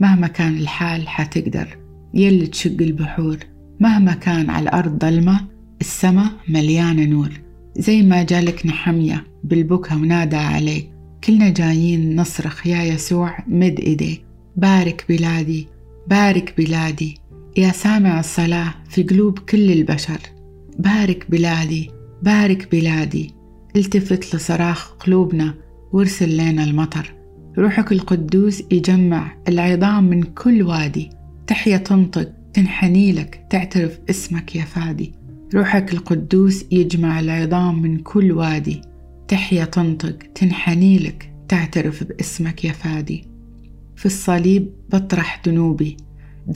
مهما كان الحال حتقدر. يلي تشق البحور، مهما كان على الأرض ظلمة السما مليانة نور. زي ما جالك نحمية بالبكا ونادى عليك، كلنا جايين نصرخ يا يسوع مد إيديك. بارك بلادي بارك بلادي يا سامع الصلاة في قلوب كل البشر. بارك بلادي بارك بلادي، التفت لصراخ قلوبنا وارسل لنا المطر. روحك القدوس يجمع العظام من كل وادي، تحيا تنطق تنحني لك تعترف اسمك يا فادي. روحك القدوس يجمع العظام من كل وادي، تحيا تنطق تنحني لك تعترف باسمك يا فادي. في الصليب بطرح ذنوبي،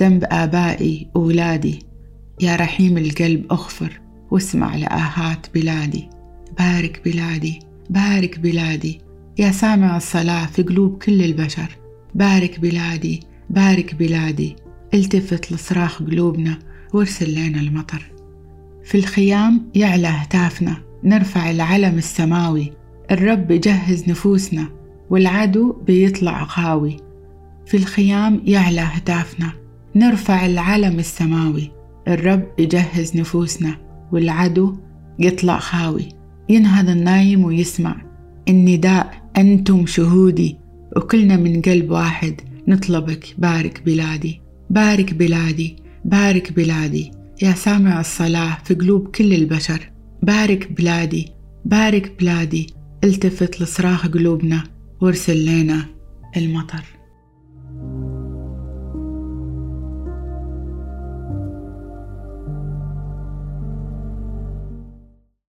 ذنب آبائي وولادي، يا رحيم القلب أغفر واسمع لآهات بلادي. بارك بلادي بارك بلادي يا سامع الصلاة في قلوب كل البشر. بارك بلادي بارك بلادي، التفت لصراخ قلوبنا وارسل لنا المطر. في الخيام يعلى هتافنا، نرفع العلم السماوي، الرب يجهز نفوسنا والعدو بيطلع غاوي. في الخيام يعلى هتافنا، نرفع العلم السماوي، الرب يجهز نفوسنا والعدو يطلع غاوي. ينهض النايم ويسمع النداء أنتم شهودي، وكلنا من قلب واحد نطلبك بارك بلادي. بارك بلادي بارك بلادي يا سامع الصلاة في قلوب كل البشر. بارك بلادي بارك بلادي، التفت لصراخ قلوبنا وارسل لنا المطر.